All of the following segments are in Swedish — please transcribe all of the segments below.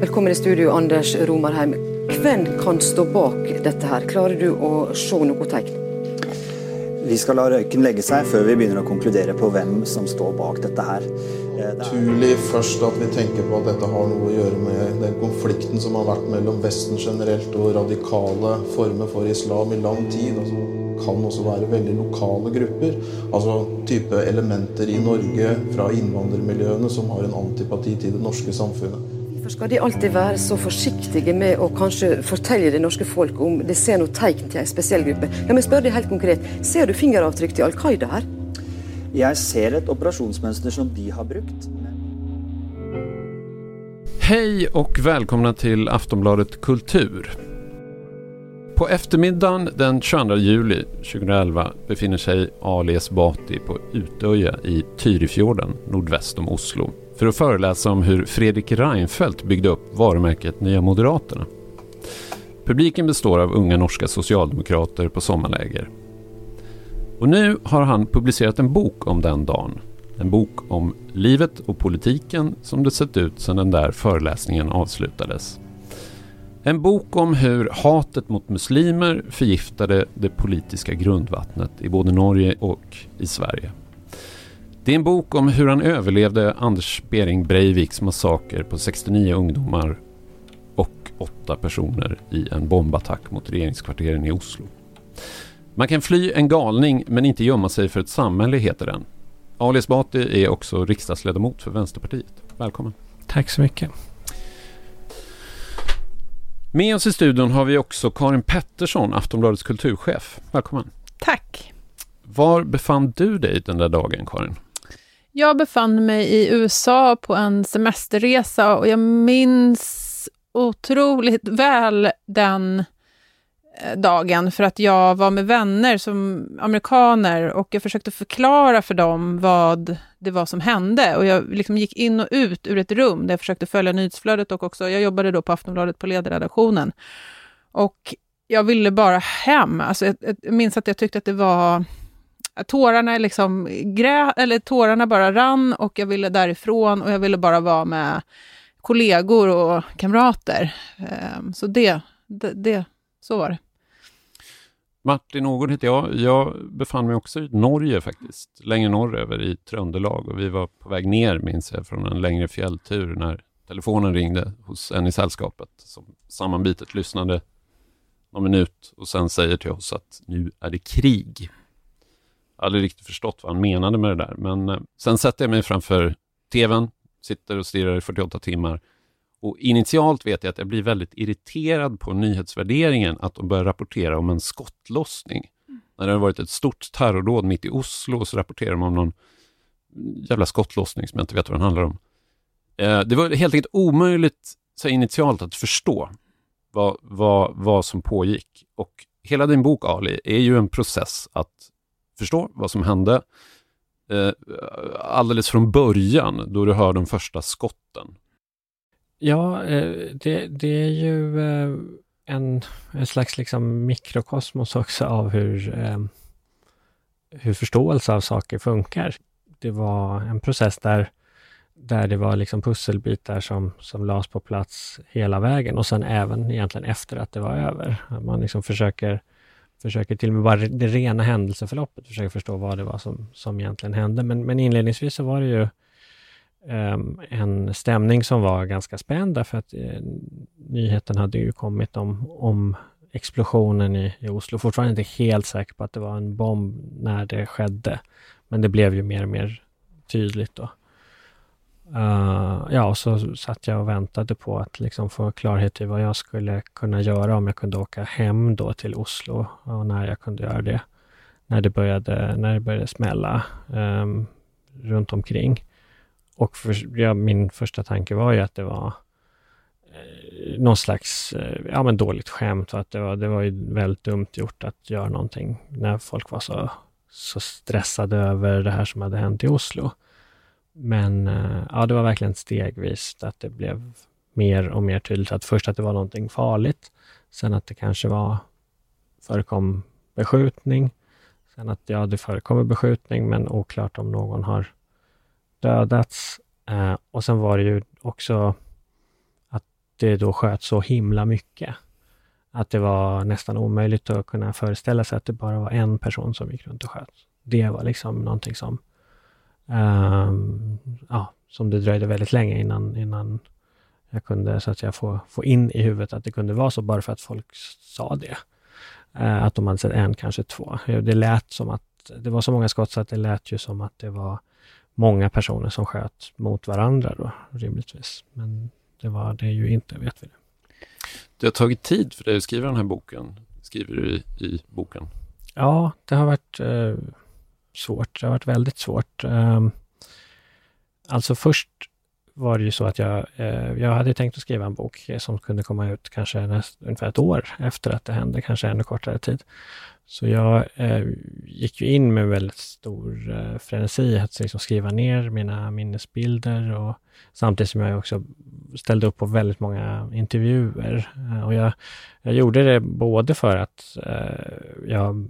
Välkommen i studio, Anders Romerheim. Vem kan stå bak detta här? Klarar du att se något tecken? Vi ska låta röken lägga sig för vi börjar att konkludera på vem som står bak detta här. Naturligt först att vi tänker på att detta har något att göra med den konflikten som har varit mellan västen generellt och radikala former för islam i lång tid. Alltså, kan också vara väldigt lokala grupper, alltså typ elementer i Norge från invandrarmiljöerna som har en antipati till det norska samfundet. För ska de alltid vara så försiktiga med att kanske fortälja det norska folk om det ser något tecken till en speciell grupp? Ja, men spör dig helt konkret, ser du fingeravtryck till Al-Qaida här? Jag ser ett operationsmönster som de har brukt. Hej och välkomna till Aftonbladet Kultur. På eftermiddagen den 22 juli 2011 befinner sig Ali Esbati på Utøya i Tyrifjorden, nordväst om Oslo, för att föreläsa om hur Fredrik Reinfeldt byggde upp varumärket Nya Moderaterna. Publiken består av unga norska socialdemokrater på sommarläger. Och nu har han publicerat en bok om den dagen. En bok om livet och politiken som det sett ut sedan den där föreläsningen avslutades. En bok om hur hatet mot muslimer förgiftade det politiska grundvattnet i både Norge och i Sverige. Det är en bok om hur han överlevde Anders Behring Breiviks massaker på 69 ungdomar och 8 personer i en bombattack mot regeringskvarteren i Oslo. Man kan fly en galning men inte gömma sig för ett samhälle, heter den. Ali Esbati är också riksdagsledamot för Vänsterpartiet. Välkommen. Tack så mycket. Med oss i studion har vi också Karin Pettersson, Aftonbladets kulturchef. Välkommen. Tack. Var befann du dig den där dagen, Karin? Jag befann mig i USA på en semesterresa och jag minns otroligt väl den dagen för att jag var med vänner som amerikaner och jag försökte förklara för dem vad det var som hände och jag liksom gick in och ut ur ett rum där jag försökte följa nyhetsflödet och också jag jobbade då på Aftonbladet på ledarredaktionen och jag ville bara hem. Alltså jag minns att jag tyckte att det var tårarna liksom tårarna bara rann och jag ville därifrån och jag ville bara vara med kollegor och kamrater. Så det så var det. Martin Ågård heter jag. Jag befann mig också i Norge faktiskt. Längre norröver i Tröndelag och vi var på väg ner, minns jag, från en längre fjälltur när telefonen ringde hos en i sällskapet som sammanbitet lyssnade någon minut och sen säger till oss att nu är det krig. Jag hade riktigt förstått vad han menade med det där. Men sen sätter jag mig framför tvn, sitter och stirrar i 48 timmar. Och initialt vet jag att jag blir väldigt irriterad på nyhetsvärderingen att de börjar rapportera om en skottlossning. När det har varit ett stort terrordåd mitt i Oslo så rapporterar de om någon jävla skottlossning som jag inte vet vad den handlar om. Det var helt enkelt omöjligt så initialt att förstå vad som pågick. Och hela din bok, Ali, är ju en process att förstå vad som hände alldeles från början då du hör de första skotten. Ja, det är ju en slags liksom mikrokosmos också av hur förståelse av saker funkar. Det var en process där det var liksom pusselbitar som lades på plats hela vägen och sen även egentligen efter att det var över. Man liksom försöker till och med bara det rena händelseförloppet, försöker förstå vad det var som egentligen hände. Men inledningsvis så var det ju en stämning som var ganska spänd därför att nyheten hade ju kommit om explosionen i Oslo. Fortfarande inte helt säker på att det var en bomb när det skedde, men det blev ju mer och mer tydligt då. Ja, och så satt jag och väntade på att liksom få klarhet i vad jag skulle kunna göra, om jag kunde åka hem då till Oslo och när jag kunde göra det, när det började smälla runt omkring. Och min första tanke var ju att det var någon slags dåligt skämt, att det var ju väldigt dumt gjort att göra någonting när folk var så stressade över det här som hade hänt i Oslo. Men ja, det var verkligen stegvis att det blev mer och mer tydligt att först att det var någonting farligt, sen att det kanske förekom beskjutning, sen att det förekommer beskjutning men oklart om någon har dödats och sen var det ju också att det då sköt så himla mycket att det var nästan omöjligt att kunna föreställa sig att det bara var en person som gick runt och sköt. Det var liksom någonting som det dröjde väldigt länge innan jag kunde så att jag få in i huvudet att det kunde vara så, bara för att folk sa det. Att de hade sett en, kanske två. Det lät som att det var så många skott så att det lät ju som att det var många personer som sköt mot varandra då, rimligtvis. Men det är ju inte, vet vi det. Det har tagit tid för dig att skriva den här boken. Skriver du i boken? Ja, det har varit svårt. Det har varit väldigt svårt. Alltså först var det ju så att jag hade tänkt att skriva en bok som kunde komma ut kanske ungefär ett år efter att det hände, kanske ännu kortare tid. Så jag gick ju in med väldigt stor frenesi att liksom skriva ner mina minnesbilder, och samtidigt som jag också ställde upp på väldigt många intervjuer. Och jag gjorde det både för att jag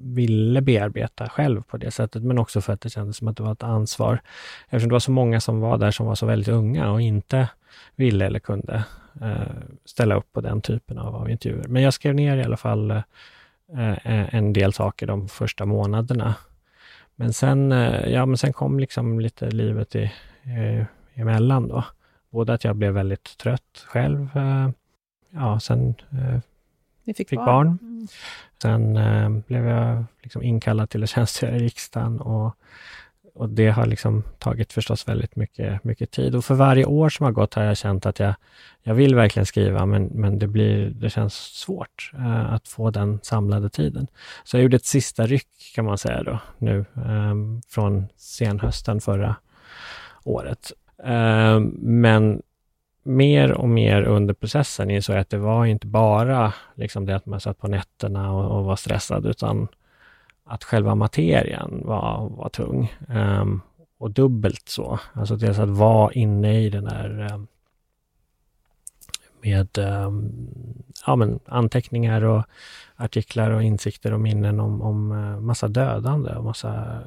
ville bearbeta själv på det sättet, men också för att det kändes som att det var ett ansvar, eftersom det var så många som var där som var så väldigt unga och inte ville eller kunde ställa upp på den typen av intervjuer. Men jag skrev ner i alla fall en del saker de första månaderna. Men sen kom liksom lite livet emellan då. Både att jag blev väldigt trött själv, fick barn. Mm. Sen blev jag liksom inkallad till att tjänstgöra i riksdagen, och det har liksom tagit förstås väldigt mycket tid. Och för varje år som har gått har jag känt att jag vill verkligen skriva, men det känns svårt att få den samlade tiden. Så jag gjorde ett sista ryck, kan man säga då, nu från senhösten förra året. Men mer och mer under processen insåg jag att det var inte bara liksom det att man satt på nätterna och var stressad, utan att själva materien var tung. Och dubbelt så. Alltså dels att vara inne i den där med anteckningar och artiklar och insikter och minnen om massa dödande och massa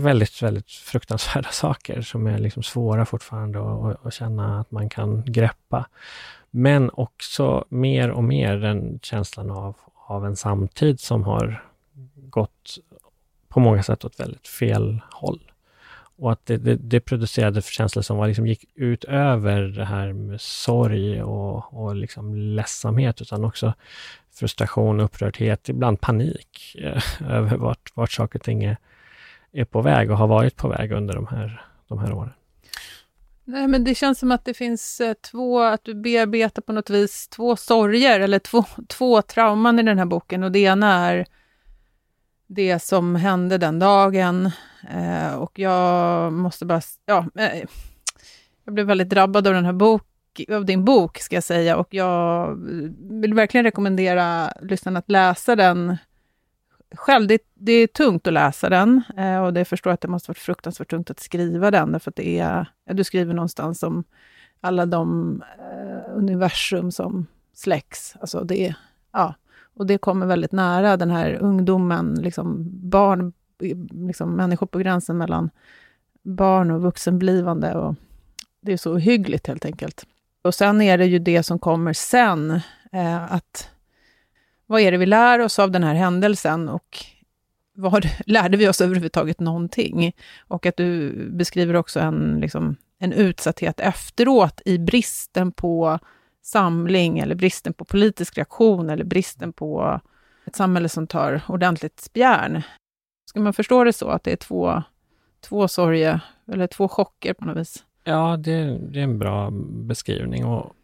väldigt, väldigt fruktansvärda saker som är liksom svåra fortfarande att känna att man kan greppa. Men också mer och mer den känslan av en samtid som har gått på många sätt åt väldigt fel håll. Och att det producerade känslor som liksom gick ut över det här med sorg och liksom ledsamhet, utan också frustration, upprördhet, ibland panik över vart saker och ting är på väg och har varit på väg under de här åren. Nej, men det känns som att det finns att du bearbetar på något vis två sorger eller två trauman i den här boken, och det ena är det som hände den dagen, och jag måste bara jag blev väldigt drabbad av den här av din bok ska jag säga, och jag vill verkligen rekommendera lyssnarna att läsa den själv. Det är tungt att läsa den, och det förstår att det måste varit fruktansvärt tungt att skriva den, därför att du skriver någonstans om alla de universum som släcks, alltså och det kommer väldigt nära den här ungdomen, liksom barn, liksom människor på gränsen mellan barn och vuxenblivande, och det är så hyggligt helt enkelt. Och sen är det ju det som kommer sen, att vad är det vi lär oss av den här händelsen, och lärde vi oss överhuvudtaget någonting? Och att du beskriver också en utsatthet efteråt i bristen på samling, eller bristen på politisk reaktion, eller bristen på ett samhälle som tar ordentligt spjärn. Ska man förstå det så, att det är två sorger eller två chocker på något vis? Ja, det är en bra beskrivning. Och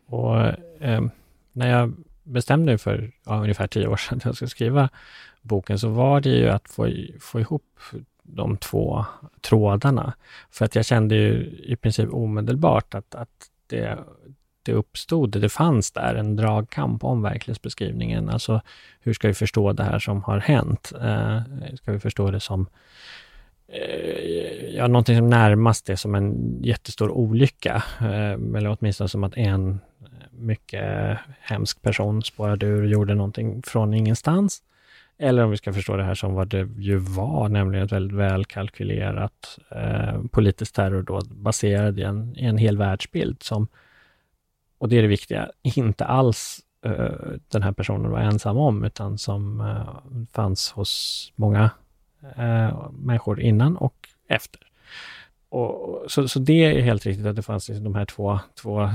när jag bestämde mig för ungefär 10 år sedan att jag ska skriva boken, så var det ju att få ihop de två trådarna. För att jag kände ju i princip omedelbart att det uppstod, det fanns där en dragkamp om verklighetsbeskrivningen. Alltså, hur ska vi förstå det här som har hänt? Ska vi förstå det som någonting som närmast är som en jättestor olycka, eller åtminstone som att en mycket hemsk person spårade ur och gjorde någonting från ingenstans? Eller om vi ska förstå det här som vad det ju var, nämligen ett väldigt välkalkylerat politiskt terror då, baserad i en hel världsbild som, och det är det viktiga, inte alls den här personen var ensam om, utan som fanns hos många människor innan och efter. Och, så det är helt riktigt att det fanns liksom de här två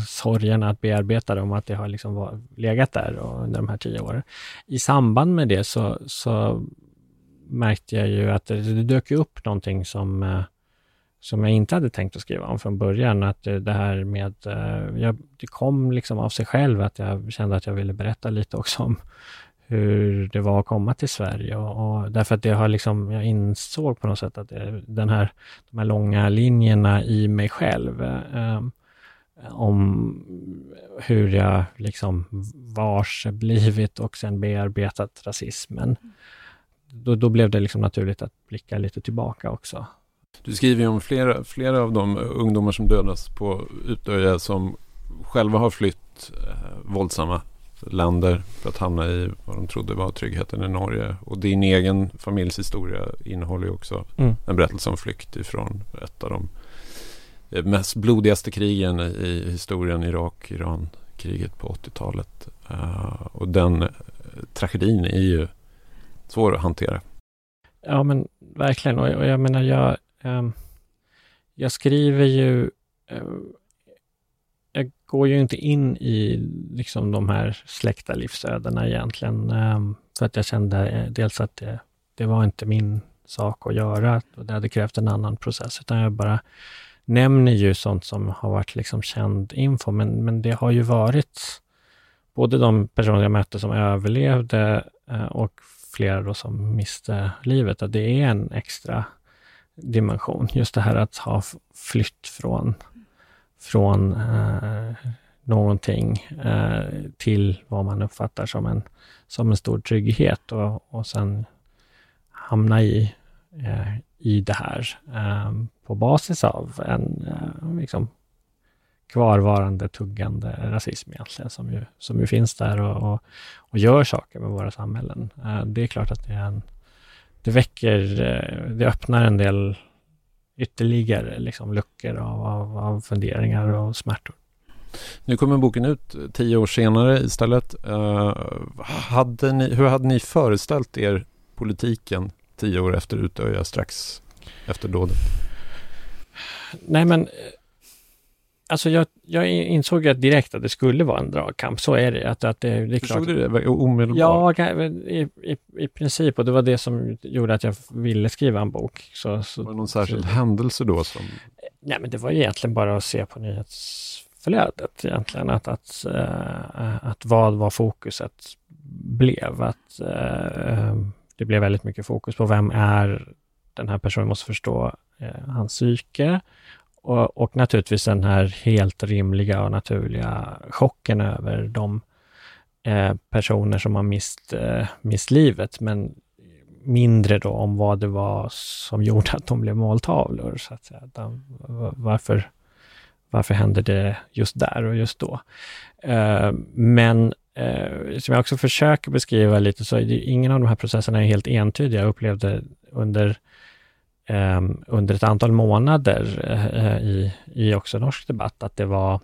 sorgerna att bearbeta dem, att det har liksom legat där under de här 10 åren. I samband med det så märkte jag ju att det dök upp någonting som jag inte hade tänkt att skriva om från början. Att det här med, det kom liksom av sig själv att jag kände att jag ville berätta lite också om hur det var att komma till Sverige, och därför att det har liksom, jag insåg på något sätt att de här långa linjerna i mig själv om hur jag liksom varse blivit och sen bearbetat rasismen. Då blev det liksom naturligt att blicka lite tillbaka också. Du skriver ju om flera av de ungdomar som dödas på Utøya som själva har flytt våldsamma länder för att hamna i vad de trodde var tryggheten i Norge. Och din egen familjs historia innehåller ju också en berättelse om flykt ifrån ett av de mest blodigaste krigen i historien, Irak-Iran-kriget på 80-talet. Och den tragedin är ju svår att hantera. Ja, men verkligen. Och jag menar, jag skriver ju... Jag går ju inte in i liksom de här släkta livsöderna egentligen, för att jag kände dels att det var inte min sak att göra, och det hade krävt en annan process, utan jag bara nämner ju sånt som har varit liksom känd info, men det har ju varit både de personer jag mötte som överlevde och flera då som miste livet, att det är en extra dimension, just det här att ha flytt från någonting till vad man uppfattar som en stor trygghet, och sen hamna i det här på basis av en liksom kvarvarande tuggande rasism egentligen som ju finns där och gör saker med våra samhällen. Det är klart att det öppnar en del ytterligare liksom luckor av funderingar och smärtor. Nu kommer boken ut 10 år senare istället. Hur hade ni föreställt er politiken 10 år efter Utøya, strax efter dådet? Nej, men alltså jag insåg att direkt att det skulle vara en dragkamp, så är det. Det är klart. Förstod du det omedelbart? Ja, i princip, och det var det som gjorde att jag ville skriva en bok. Så var det någon särskild händelse då som... Nej, men det var egentligen bara att se på nyhetsflödet egentligen, att vad var fokuset blev, att det blev väldigt mycket fokus på vem är den här personen, måste förstå hans psyke. Och naturligtvis den här helt rimliga och naturliga chocken över de personer som har mist livet, men mindre då om vad det var som gjorde att de blev måltavlor, så att säga. Varför hände det just där och just då? Som jag också försöker beskriva lite, så är det, ingen av de här processerna är helt entydiga. Jag upplevde under ett antal månader i också norsk debatt att det var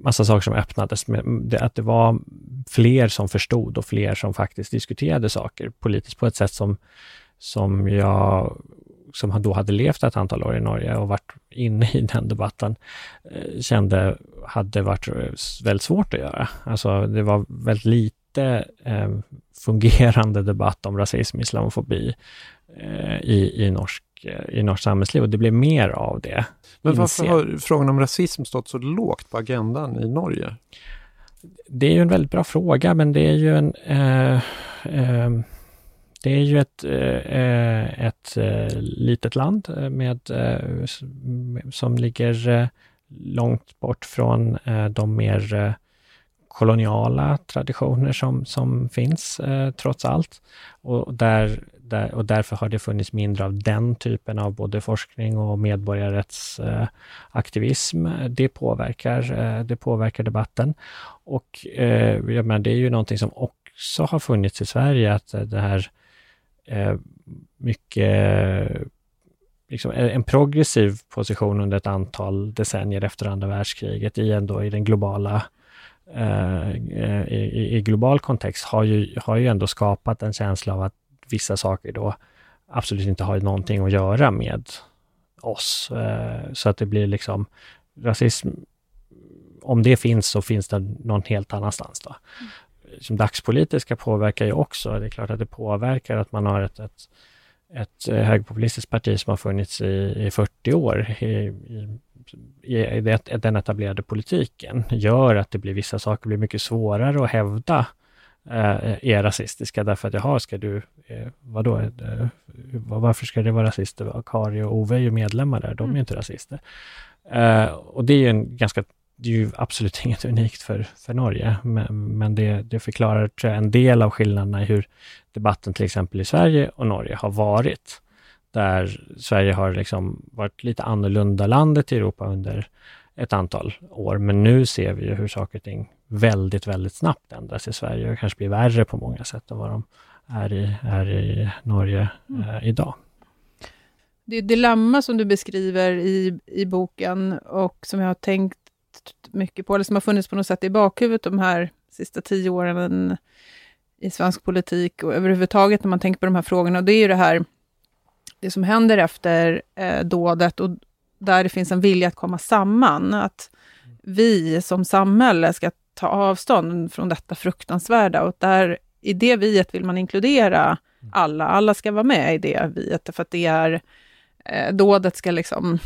massa saker som öppnades, att det var fler som förstod och fler som faktiskt diskuterade saker politiskt på ett sätt som jag, som då hade levt ett antal år i Norge och varit inne i den debatten, kände hade varit väldigt svårt att göra. Alltså det var väldigt lite fungerande debatt om rasism, islamofobi i norsk samhällsliv, och det blev mer av det. Men varför har frågan om rasism stått så lågt på agendan i Norge? Det är ju en väldigt bra fråga, men det är ju ett litet land som ligger långt bort från de mer koloniala traditioner som finns trots allt, och där och därför har det funnits mindre av den typen av både forskning och medborgarrättsaktivism. Det påverkar debatten. Och jag menar, det är ju någonting som också har funnits i Sverige, att det här mycket... liksom en progressiv position under ett antal decennier efter andra världskriget i den globala i global kontext har ju ändå skapat en känsla av att vissa saker då absolut inte har någonting att göra med oss, så att det blir liksom rasism, om det finns så finns det någon helt annanstans då. Som dagspolitiska påverkar ju också, det är klart att det påverkar att man har ett högerpopulistiskt parti som har funnits i 40 år i den etablerade politiken, gör att det blir vissa saker blir mycket svårare att hävda är rasistiska, därför att varför ska det vara rasister? Kari och Ove är ju medlemmar där, de är ju inte rasister. Och det är ju det är ju absolut inget unikt för Norge, men det förklarar, tror jag, en del av skillnaderna i hur debatten till exempel i Sverige och Norge har varit. Där Sverige har liksom varit lite annorlunda landet i Europa under ett antal år, men nu ser vi ju hur saker och ting väldigt, väldigt snabbt ändras i Sverige och kanske blir värre på många sätt än vad de är i Norge idag. Det är ett dilemma som du beskriver i boken och som jag har tänkt mycket på, eller som har funnits på något sätt i bakhuvudet de här sista 10 åren i svensk politik och överhuvudtaget när man tänker på de här frågorna. Och det är ju det som händer efter dådet, och där det finns en vilja att komma samman, att vi som samhälle ska ta avstånd från detta fruktansvärda, och där i det viet vill man inkludera alla ska vara med i det viet, för att det är dådet ska liksom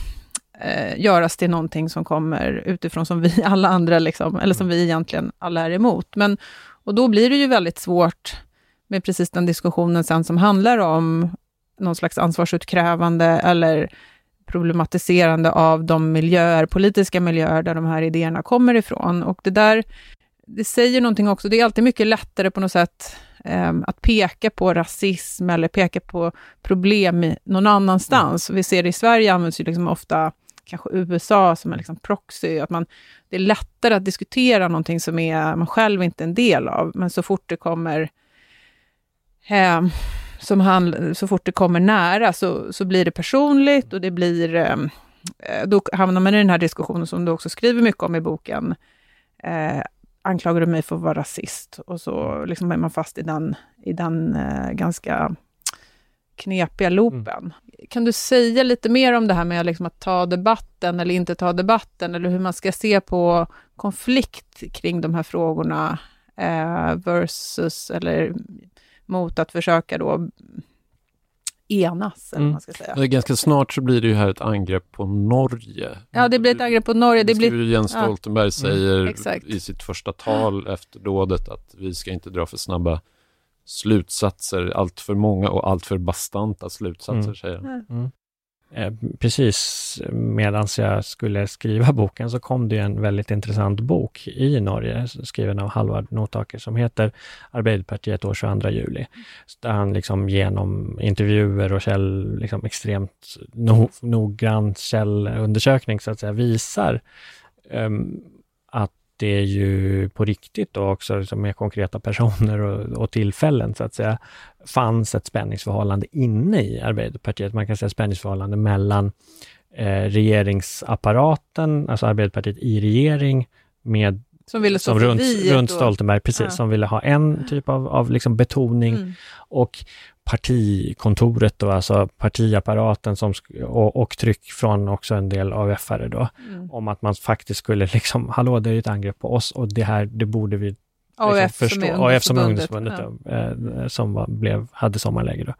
göras till någonting som kommer utifrån, som vi alla andra liksom, eller som vi egentligen alla är emot. Men, och då blir det ju väldigt svårt med precis den diskussionen sen som handlar om någon slags ansvarsutkrävande eller problematiserande av de politiska miljöer där de här idéerna kommer ifrån. Och det säger någonting också, det är alltid mycket lättare på något sätt att peka på rasism eller peka på problem någon annanstans. Vi ser det i Sverige, används ju liksom ofta kanske USA som är liksom proxy, att det är lättare att diskutera någonting som man själv inte är en del av, men så fort det kommer så fort det kommer nära så blir det personligt, och det blir då hamnar man i den här diskussionen som du också skriver mycket om i boken, anklagar du mig för att vara rasist, och så liksom är man fast i den ganska knepiga loopen. Kan du säga lite mer om det här med liksom att ta debatten eller inte ta debatten, eller hur man ska se på konflikt kring de här frågorna versus eller mot att försöka då enas, eller vad man ska säga. Ganska snart så blir det ju här ett angrepp på Norge. Ja, det blir ett angrepp på Norge. Det blir Jens Stoltenberg säger i sitt första tal efter dådet att vi ska inte dra för snabba slutsatser, allt för många och allt för bastanta slutsatser, säger han. Precis medan jag skulle skriva boken så kom det en väldigt intressant bok i Norge skriven av Halvard Nottaker som heter Arbeiderpartiet år 22 juli. Där han liksom genom intervjuer och liksom extremt noggrann källundersökning så att säga visar att det är ju på riktigt då också liksom med konkreta personer och tillfällen så att säga fanns ett spänningsförhållande inne i Arbeiderpartiet. Man kan säga spänningsförhållande mellan regeringsapparaten, alltså Arbeiderpartiet i regering med som runt Stoltenberg, precis, som ville ha en typ av liksom betoning och partikontoret då, alltså partiapparaten som, och tryck från också en del AUF-are då, om att man faktiskt skulle liksom, hallå, det är ju ett angrepp på oss och det borde vi liksom förstå. AUF som ungdomsförbundet då, som hade sommarläge då.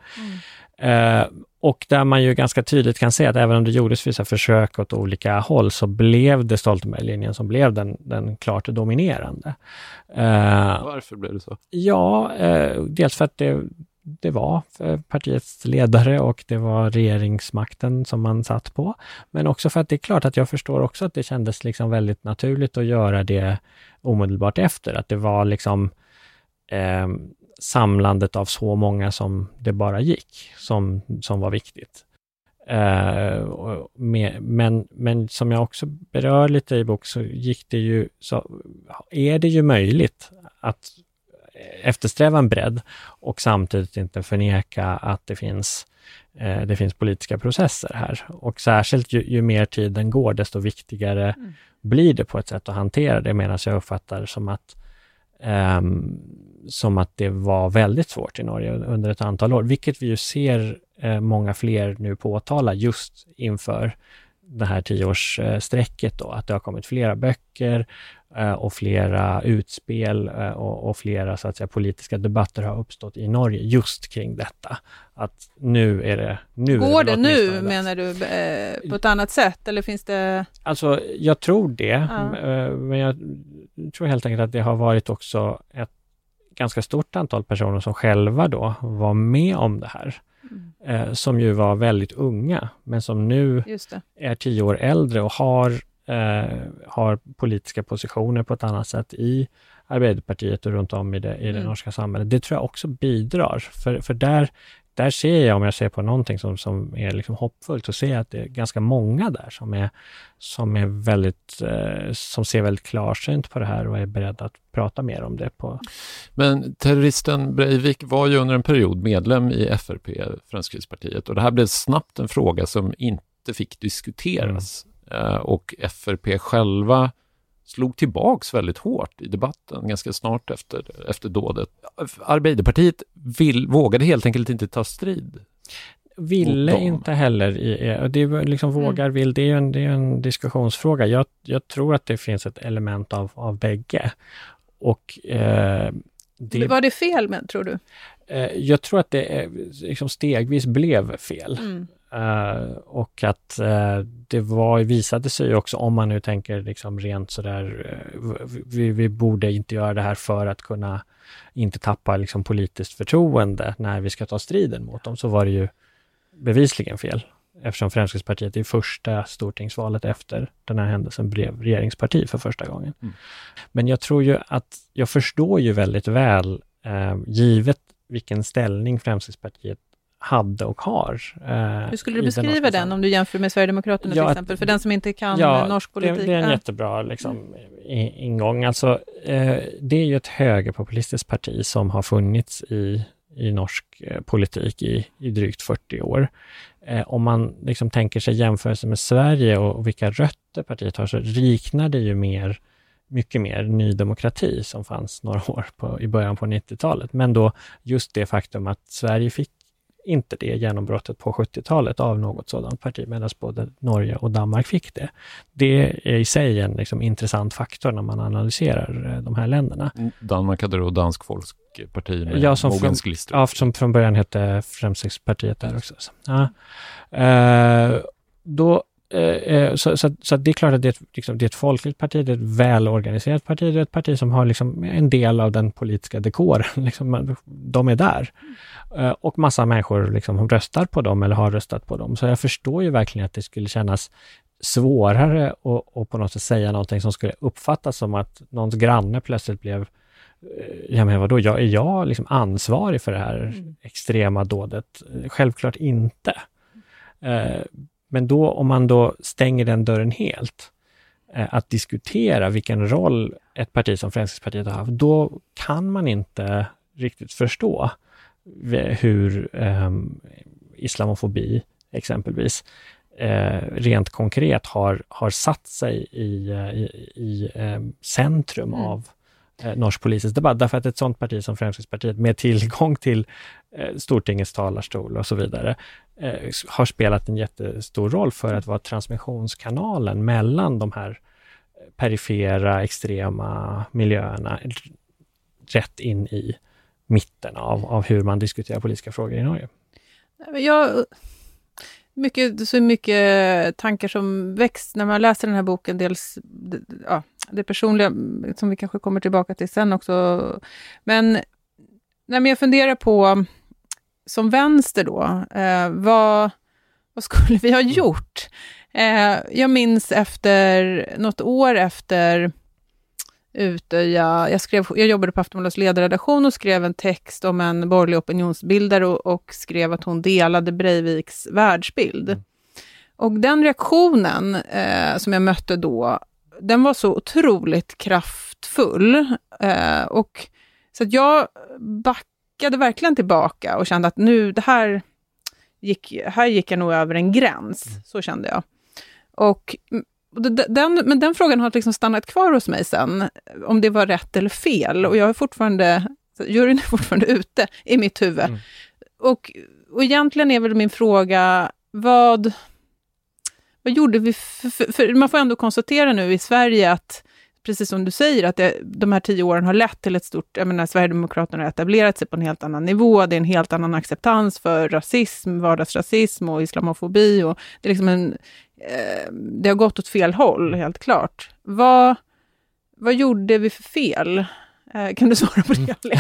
Och där man ju ganska tydligt kan se att även om det gjordes vissa försök åt olika håll så blev det Stoltenberg-linjen som blev den klart dominerande. Varför blev det så? Ja, dels för att det var partiets ledare och det var regeringsmakten som man satt på. Men också för att det är klart att jag förstår också att det kändes liksom väldigt naturligt att göra det omedelbart efter. Att det var liksom samlandet av så många som det bara gick som var viktigt. Men som jag också berör lite i bok så gick det ju, så är det ju möjligt att eftersträva en bredd och samtidigt inte förneka att det finns politiska processer här. Och särskilt ju mer tiden går, desto viktigare blir det på ett sätt att hantera det, medan jag uppfattar som att det var väldigt svårt i Norge under ett antal år, vilket vi ju ser många fler nu påtala just inför det här 10-årsstrecket då, att det har kommit flera böcker och flera utspel och flera så att säga politiska debatter har uppstått i Norge just kring detta. Att nu är det... Nu går det nu, menar du, på ett annat sätt? Eller finns det... Alltså, jag tror det. Ja. Men jag tror helt enkelt att det har varit också ett ganska stort antal personer som själva då var med om det här. Som ju var väldigt unga, men som nu är 10 år äldre och har politiska positioner på ett annat sätt i Arbeiderpartiet och runt om i det norska samhället. Det tror jag också bidrar, för där ser jag, om jag ser på någonting som är liksom hoppfullt, så ser jag att det är ganska många där som är väldigt, som ser väldigt klarsynt på det här och är beredda att prata mer om det på. Men terroristen Breivik var ju under en period medlem i FRP, Fremskrittspartiet, och det här blev snabbt en fråga som inte fick diskuteras. Och FRP själva slog tillbaks väldigt hårt i debatten ganska snart efter dådet. Arbeiderpartiet vågade helt enkelt inte ta strid. Ville inte heller. Det är liksom vågar, vill, det är en diskussionsfråga. Jag tror att det finns ett element av bägge. Och var det fel, men tror du? Jag tror att det liksom stegvis blev fel. Och att det visade sig också, om man nu tänker liksom rent sådär, vi borde inte göra det här för att kunna inte tappa liksom politiskt förtroende när vi ska ta striden mot dem, så var det ju bevisligen fel, eftersom Fremskrittspartiet i första stortingsvalet efter den här händelsen blev regeringsparti för första gången. Men jag tror ju att jag förstår ju väldigt väl, givet vilken ställning Fremskrittspartiet hade och har. Hur skulle du beskriva den om du jämför med Sverigedemokraterna till exempel? För den som inte kan norsk politik. Det är en jättebra liksom, ingång. Alltså, det är ju ett högerpopulistiskt parti som har funnits i norsk politik i drygt 40 år. Om man liksom tänker sig jämförelse med Sverige och vilka rötter partiet har, så liknar det ju mycket mer Ny demokrati som fanns några år i början på 90-talet. Men då just det faktum att Sverige fick inte det genombrottet på 70-talet av något sådant parti, medan både Norge och Danmark fick det. Det är i sig en liksom intressant faktor när man analyserar de här länderna. Danmark hade då Dansk Folkparti med Mogens Glistrup. Ja, som från början hette Fremskrittspartiet där också. Ja. Så det är klart att det är ett folkligt parti, det är ett välorganiserat parti, det är ett parti som har liksom en del av den politiska dekoren. Liksom, de är där. Och massa människor liksom röstar på dem eller har röstat på dem. Så jag förstår ju verkligen att det skulle kännas svårare att på något sätt säga någonting som skulle uppfattas som att någons granne plötsligt blev, ja men vadå, är jag liksom ansvarig för det här extrema dådet? Självklart inte. Men då, om man då stänger den dörren helt, att diskutera vilken roll ett parti som Fremskrittspartiet har haft, då kan man inte riktigt förstå hur islamofobi exempelvis rent konkret har satt sig i centrum av norsk politisk debatt. Därför att ett sådant parti som Fremskrittspartiet, med tillgång till Stortingets talarstol och så vidare, har spelat en jättestor roll för att vara transmissionskanalen mellan de här perifera, extrema miljöerna rätt in i mitten av hur man diskuterar politiska frågor i Norge. Så mycket tankar som växt när man läser den här boken, dels det personliga som vi kanske kommer tillbaka till sen också, men jag funderar på som vänster då, vad skulle vi ha gjort? Jag minns efter något år efter Utøya. Jag jobbade på Aftonbladets ledarredaktion och skrev en text om en borgerlig opinionsbildare och skrev att hon delade Breiviks världsbild. Och den reaktionen som jag mötte då, den var så otroligt kraftfull. Och så att jag backade verkligen tillbaka och kände att nu det här gick jag nog över en gräns. Så kände jag. Och men den frågan har liksom stannat kvar hos mig sen, om det var rätt eller fel, och jag är fortfarande, juryn är fortfarande ute i mitt huvud. Och egentligen är väl min fråga, vad gjorde vi för man får ändå konstatera nu i Sverige att, precis som du säger, att de här 10 åren har lett till ett stort, jag menar, Sverigedemokraterna har etablerat sig på en helt annan nivå, det är en helt annan acceptans för rasism, vardagsrasism och islamofobi, och det är liksom det har gått åt fel håll, helt klart. Vad gjorde vi för fel? Kan du svara på det?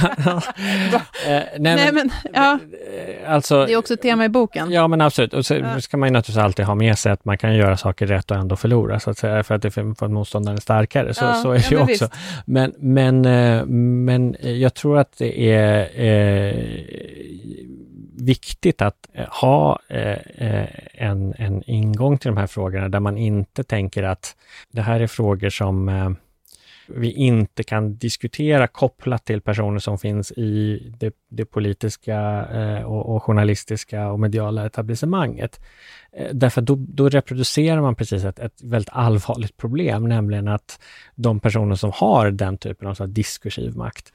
Alltså, det är också ett tema i boken. Ja, men absolut. Och så ska man ju naturligtvis alltid ha med sig att man kan göra saker rätt och ändå förlora, så att säga, för att det för att motståndaren är starkare. Så är det ju också. Men jag tror att det är viktigt att ha en ingång till de här frågorna där man inte tänker att det här är frågor som vi inte kan diskutera kopplat till personer som finns i det politiska och journalistiska och mediala etablissemanget. Därför då reproducerar man precis ett väldigt allvarligt problem, nämligen att de personer som har den typen av så här diskursiv makt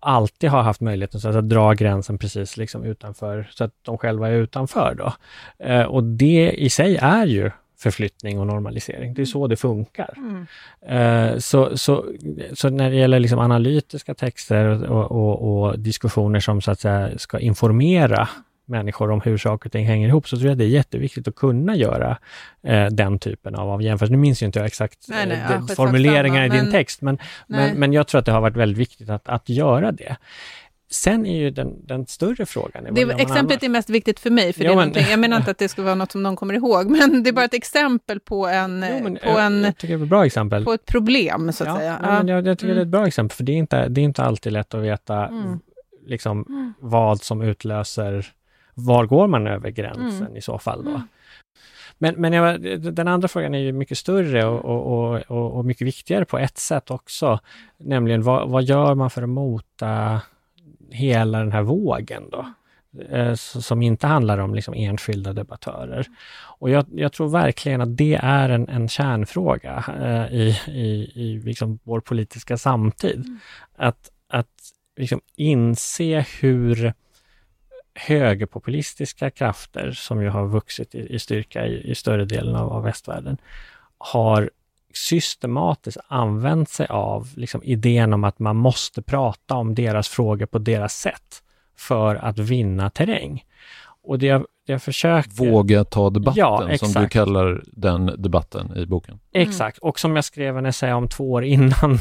alltid har haft möjligheten så att dra gränsen precis liksom utanför, så att de själva är utanför då. Och det i sig är ju förflyttning och normalisering. Det är så det funkar. Så när det gäller liksom analytiska texter och diskussioner som så att säga ska informera människor om hur saker och ting hänger ihop, så tror jag det är jätteviktigt att kunna göra den typen av jämförelse. Nu minns ju inte jag exakt formuleringar i din text, men jag tror att det har varit väldigt viktigt att göra det. Sen är ju den större frågan. Det exemplet är mest viktigt för mig. För det jag menar inte att det ska vara något som någon kommer ihåg. Men det är bara ett exempel på på ett problem, så att säga. Jag tycker det är ett bra exempel. För det är inte alltid lätt att veta vad som utlöser. Var går man över gränsen i så fall då? Men den andra frågan är ju mycket större och mycket viktigare på ett sätt också. Nämligen vad gör man för att mota hela den här vågen då, som inte handlar om liksom enskilda debattörer. Och jag tror verkligen att det är en kärnfråga i liksom vår politiska samtid. Att liksom inse hur högerpopulistiska krafter, som ju har vuxit i styrka i större delen av västvärlden, har systematiskt använt sig av liksom idén om att man måste prata om deras frågor på deras sätt för att vinna terräng. Och det jag försökte... Våga ta debatten, som du kallar den debatten i boken. Exakt, och som jag skrev en essä om 2 år innan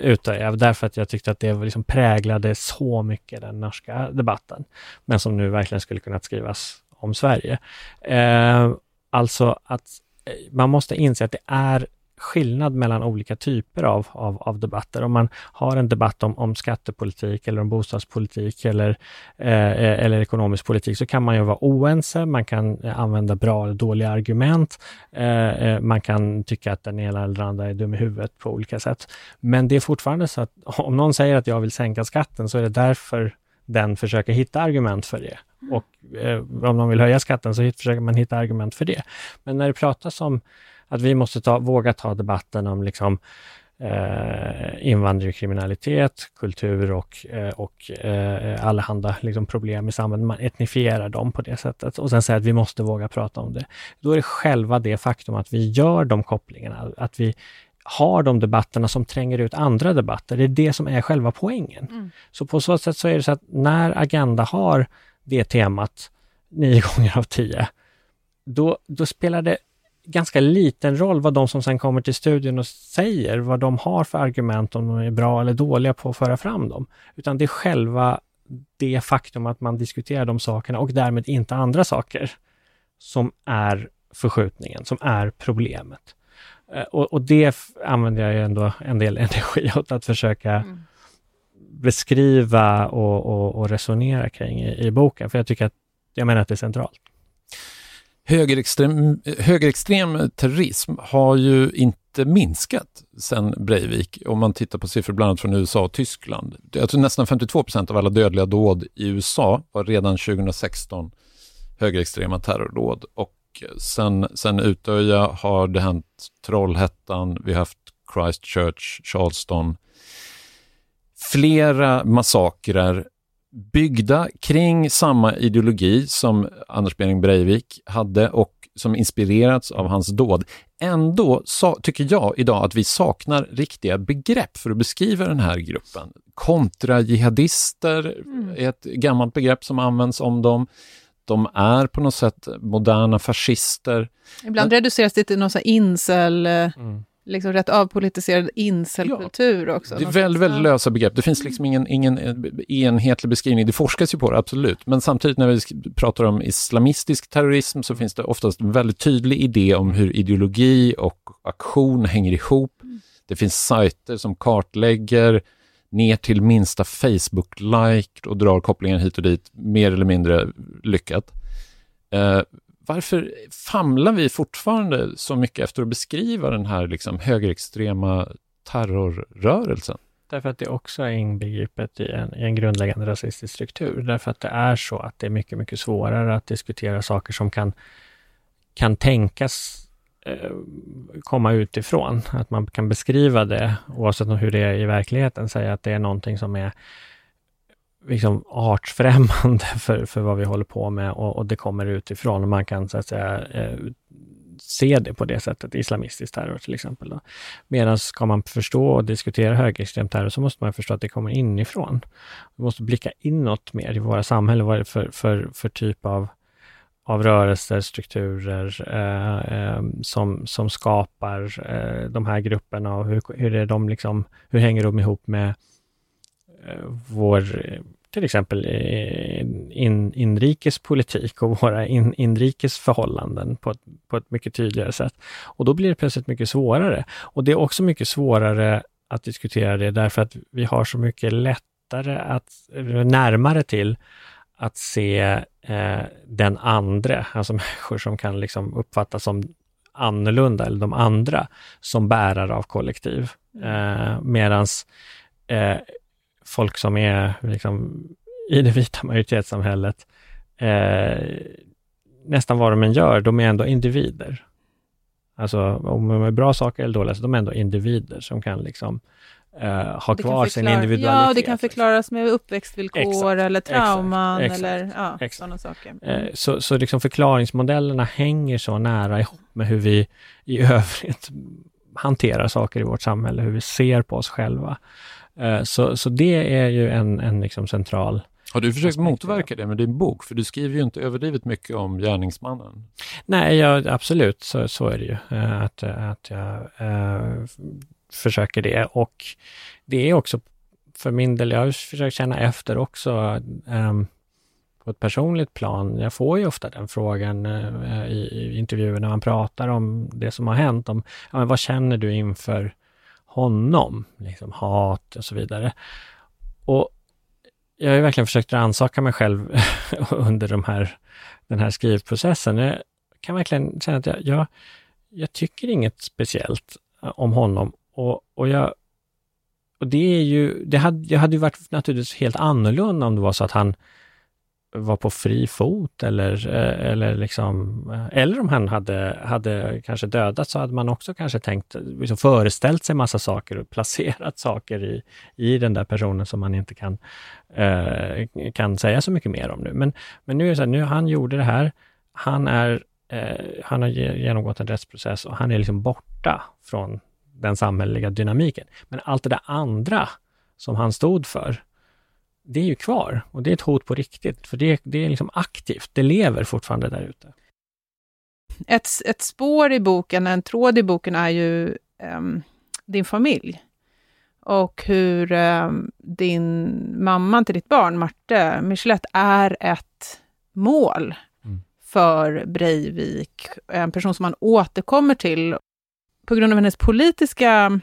Utøya, därför att jag tyckte att det liksom präglade så mycket den norska debatten, men som nu verkligen skulle kunna skrivas om Sverige. Alltså att man måste inse att det är skillnad mellan olika typer av debatter. Om man har en debatt om skattepolitik eller om bostadspolitik eller ekonomisk politik, så kan man ju vara oense, man kan använda bra eller dåliga argument, man kan tycka att den ena eller den andra är dum i huvudet på olika sätt. Men det är fortfarande så att om någon säger att jag vill sänka skatten, så är det därför den försöker hitta argument för det. Och om de vill höja skatten, så försöker man hitta argument för det. Men när det pratas om att vi måste våga ta debatten om liksom invandring, kriminalitet, kultur och allehanda liksom problem i samhället, man etnifierar dem på det sättet och sen säger att vi måste våga prata om det. Då är det själva det faktum att vi gör de kopplingarna, att vi har de debatterna som tränger ut andra debatter. Det är det som är själva poängen. Så på så sätt så är det så att när Agenda har det temat 9 gånger av 10, då spelar det ganska liten roll vad de som sen kommer till studion och säger, vad de har för argument, om de är bra eller dåliga på att föra fram dem. Utan det är själva det faktum att man diskuterar de sakerna och därmed inte andra saker som är förskjutningen, som är problemet. Och det använder jag ju ändå en del energi åt att försöka beskriva och resonera kring i boken. För jag tycker att, jag menar att det är centralt. Högerextrem terrorism har ju inte minskat sedan Breivik. Om man tittar på siffror bland annat från USA och Tyskland. Jag tror nästan 52% av alla dödliga dåd i USA var redan 2016 högerextrema terrordåd. Och sen Utøya har det hänt Trollhättan, vi har haft Christchurch, Charleston. Flera massakrer byggda kring samma ideologi som Anders Behring Breivik hade och som inspirerats av hans dåd. Ändå tycker jag idag att vi saknar riktiga begrepp för att beskriva den här gruppen. Kontrajihadister är ett gammalt begrepp som används om dem. De är på något sätt moderna fascister. Ibland reduceras det till någon sån här incel, liksom rätt avpolitiserad incelkultur också. Det är väldigt lösa begrepp. Det finns liksom ingen enhetlig beskrivning. Det forskas ju på det, absolut. Men samtidigt när vi pratar om islamistisk terrorism så finns det oftast en väldigt tydlig idé om hur ideologi och aktion hänger ihop. Det finns sajter som kartlägger ner till minsta Facebook-like och drar kopplingen hit och dit, mer eller mindre lyckat. Varför famlar vi fortfarande så mycket efter att beskriva den här liksom högerextrema terrorrörelsen? Därför att det också är inbegripet i en grundläggande rasistisk struktur. Därför att det är så att det är mycket, mycket svårare att diskutera saker som kan tänkas komma utifrån, att man kan beskriva det oavsett hur det är i verkligheten, säga att det är någonting som är liksom artfrämmande för vad vi håller på med och det kommer utifrån och man kan så att säga se det på det sättet, islamistisk terror till exempel då. Medan ska man förstå och diskutera högerextrem terror så måste man förstå att det kommer inifrån. Vi måste blicka inåt mer i våra samhällen, vad det är för typ av rörelser, strukturer som skapar de här grupperna och hur är de liksom, hur hänger de ihop med vår till exempel inrikespolitik och våra inrikesförhållanden på ett mycket tydligare sätt. Och då blir det plötsligt mycket svårare. Och det är också mycket svårare att diskutera det därför att vi har så mycket lättare att närmare till att se den andra, alltså människor som kan liksom uppfattas som annorlunda eller de andra som bärare av kollektiv. Medans folk som är liksom i det vita majoritetssamhället nästan vad de än gör, de är ändå individer. Alltså om de är bra saker eller dåliga så de är ändå individer som kan liksom ha kvar sin individualitet. Ja, det kan förklaras med uppväxtvillkor eller trauman eller sådana saker. Så liksom förklaringsmodellerna hänger så nära ihop med hur vi i övrigt hanterar saker i vårt samhälle, hur vi ser på oss själva. Så det är ju en liksom central. Har du försökt motverka det med din bok? För du skriver ju inte överdrivet mycket om gärningsmannen. Nej, absolut. Så är det ju. Att jag försöker det. Och det är också för min del, jag försöker känna efter också på ett personligt plan. Jag får ju ofta den frågan i intervjuer när man pratar om det som har hänt. Om men vad känner du inför honom? Liksom hat och så vidare. Och jag har ju verkligen försökt ansaka mig själv under den här skrivprocessen. Jag kan verkligen känna att jag tycker inget speciellt om honom. Och det är ju, jag hade ju varit naturligtvis helt annorlunda om det var så att han var på fri fot eller liksom, eller om han hade kanske dödat, så hade man också kanske tänkt, liksom föreställt sig massa saker och placerat saker i den där personen som man inte kan säga så mycket mer om nu. Men nu är det så här, nu han gjorde det här, han har genomgått en rättsprocess och han är liksom borta från den samhälleliga dynamiken. Men allt det där andra som han stod för, det är ju kvar och det är ett hot på riktigt, för det är liksom aktivt, det lever fortfarande där ute. Ett spår i boken, en tråd i boken är ju din familj och hur din mamma till ditt barn, Marte Michelet, är ett mål för Breivik, en person som man återkommer till på grund av hennes politiska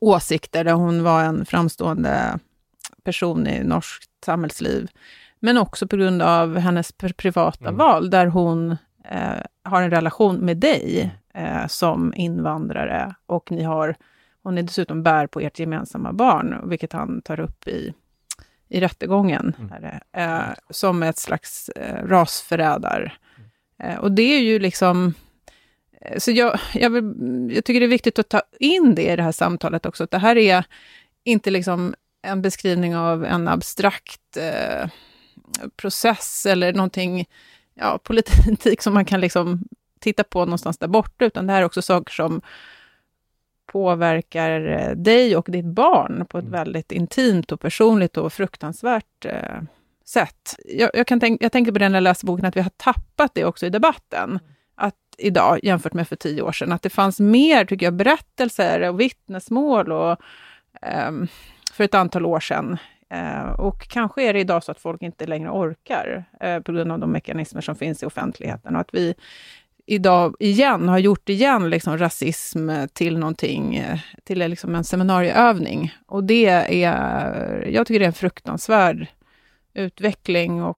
åsikter, där hon var en framstående person i norskt samhällsliv, men också på grund av hennes privata val, där hon har en relation med dig som invandrare, och hon är dessutom bär på ert gemensamma barn, vilket han tar upp i rättegången som ett slags rasförrädar. Och det är ju liksom, så jag tycker det är viktigt att ta in det i det här samtalet också, att det här är inte liksom en beskrivning av en abstrakt process eller någonting, politik som man kan liksom titta på någonstans där borta, utan det här är också saker som påverkar dig och ditt barn på ett väldigt intimt och personligt och fruktansvärt sätt. Jag tänker på den här läsboken, att vi har tappat det också i debatten, att idag jämfört med för 10 år sedan, att det fanns mer, tycker jag, berättelser och vittnesmål och för ett antal år sedan. Och kanske är det idag så att folk inte längre orkar på grund av de mekanismer som finns i offentligheten, och att vi idag igen har gjort liksom rasism till någonting, till liksom en seminarieövning, och jag tycker det är en fruktansvärd utveckling. Och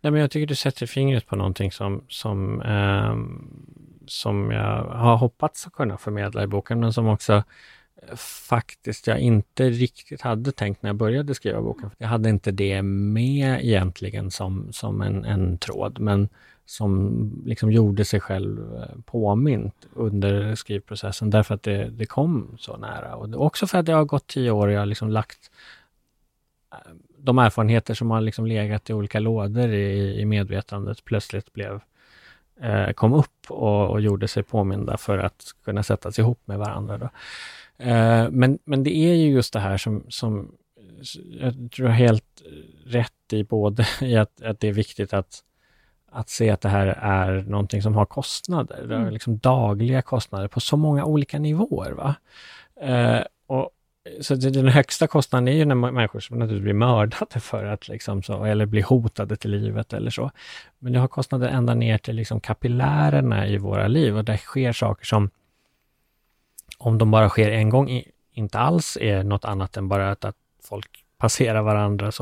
nej, men jag tycker du sätter fingret på någonting som jag har hoppats att kunna förmedla i boken, men som också faktiskt jag inte riktigt hade tänkt när jag började skriva boken. Jag hade inte det med egentligen som en tråd, men som liksom gjorde sig själv påmint under skrivprocessen, därför att det kom så nära. Och också för att jag har gått 10 år och jag har liksom lagt de erfarenheter som har liksom legat i olika lådor i medvetandet, plötsligt kom upp och gjorde sig påminda för att kunna sättas ihop med varandra då. Men det är ju just det här som jag tror helt rätt i, både i att det är viktigt att se att det här är någonting som har kostnader. Det är liksom dagliga kostnader på så många olika nivåer, va? Och så den högsta kostnaden är ju när människor som naturligtvis blir mördade för att liksom så, eller blir hotade till livet eller så. Men det har kostnader ända ner till liksom kapillärerna i våra liv, och där sker saker som, om de bara sker en gång, inte alls är något annat än bara att folk passerar varandra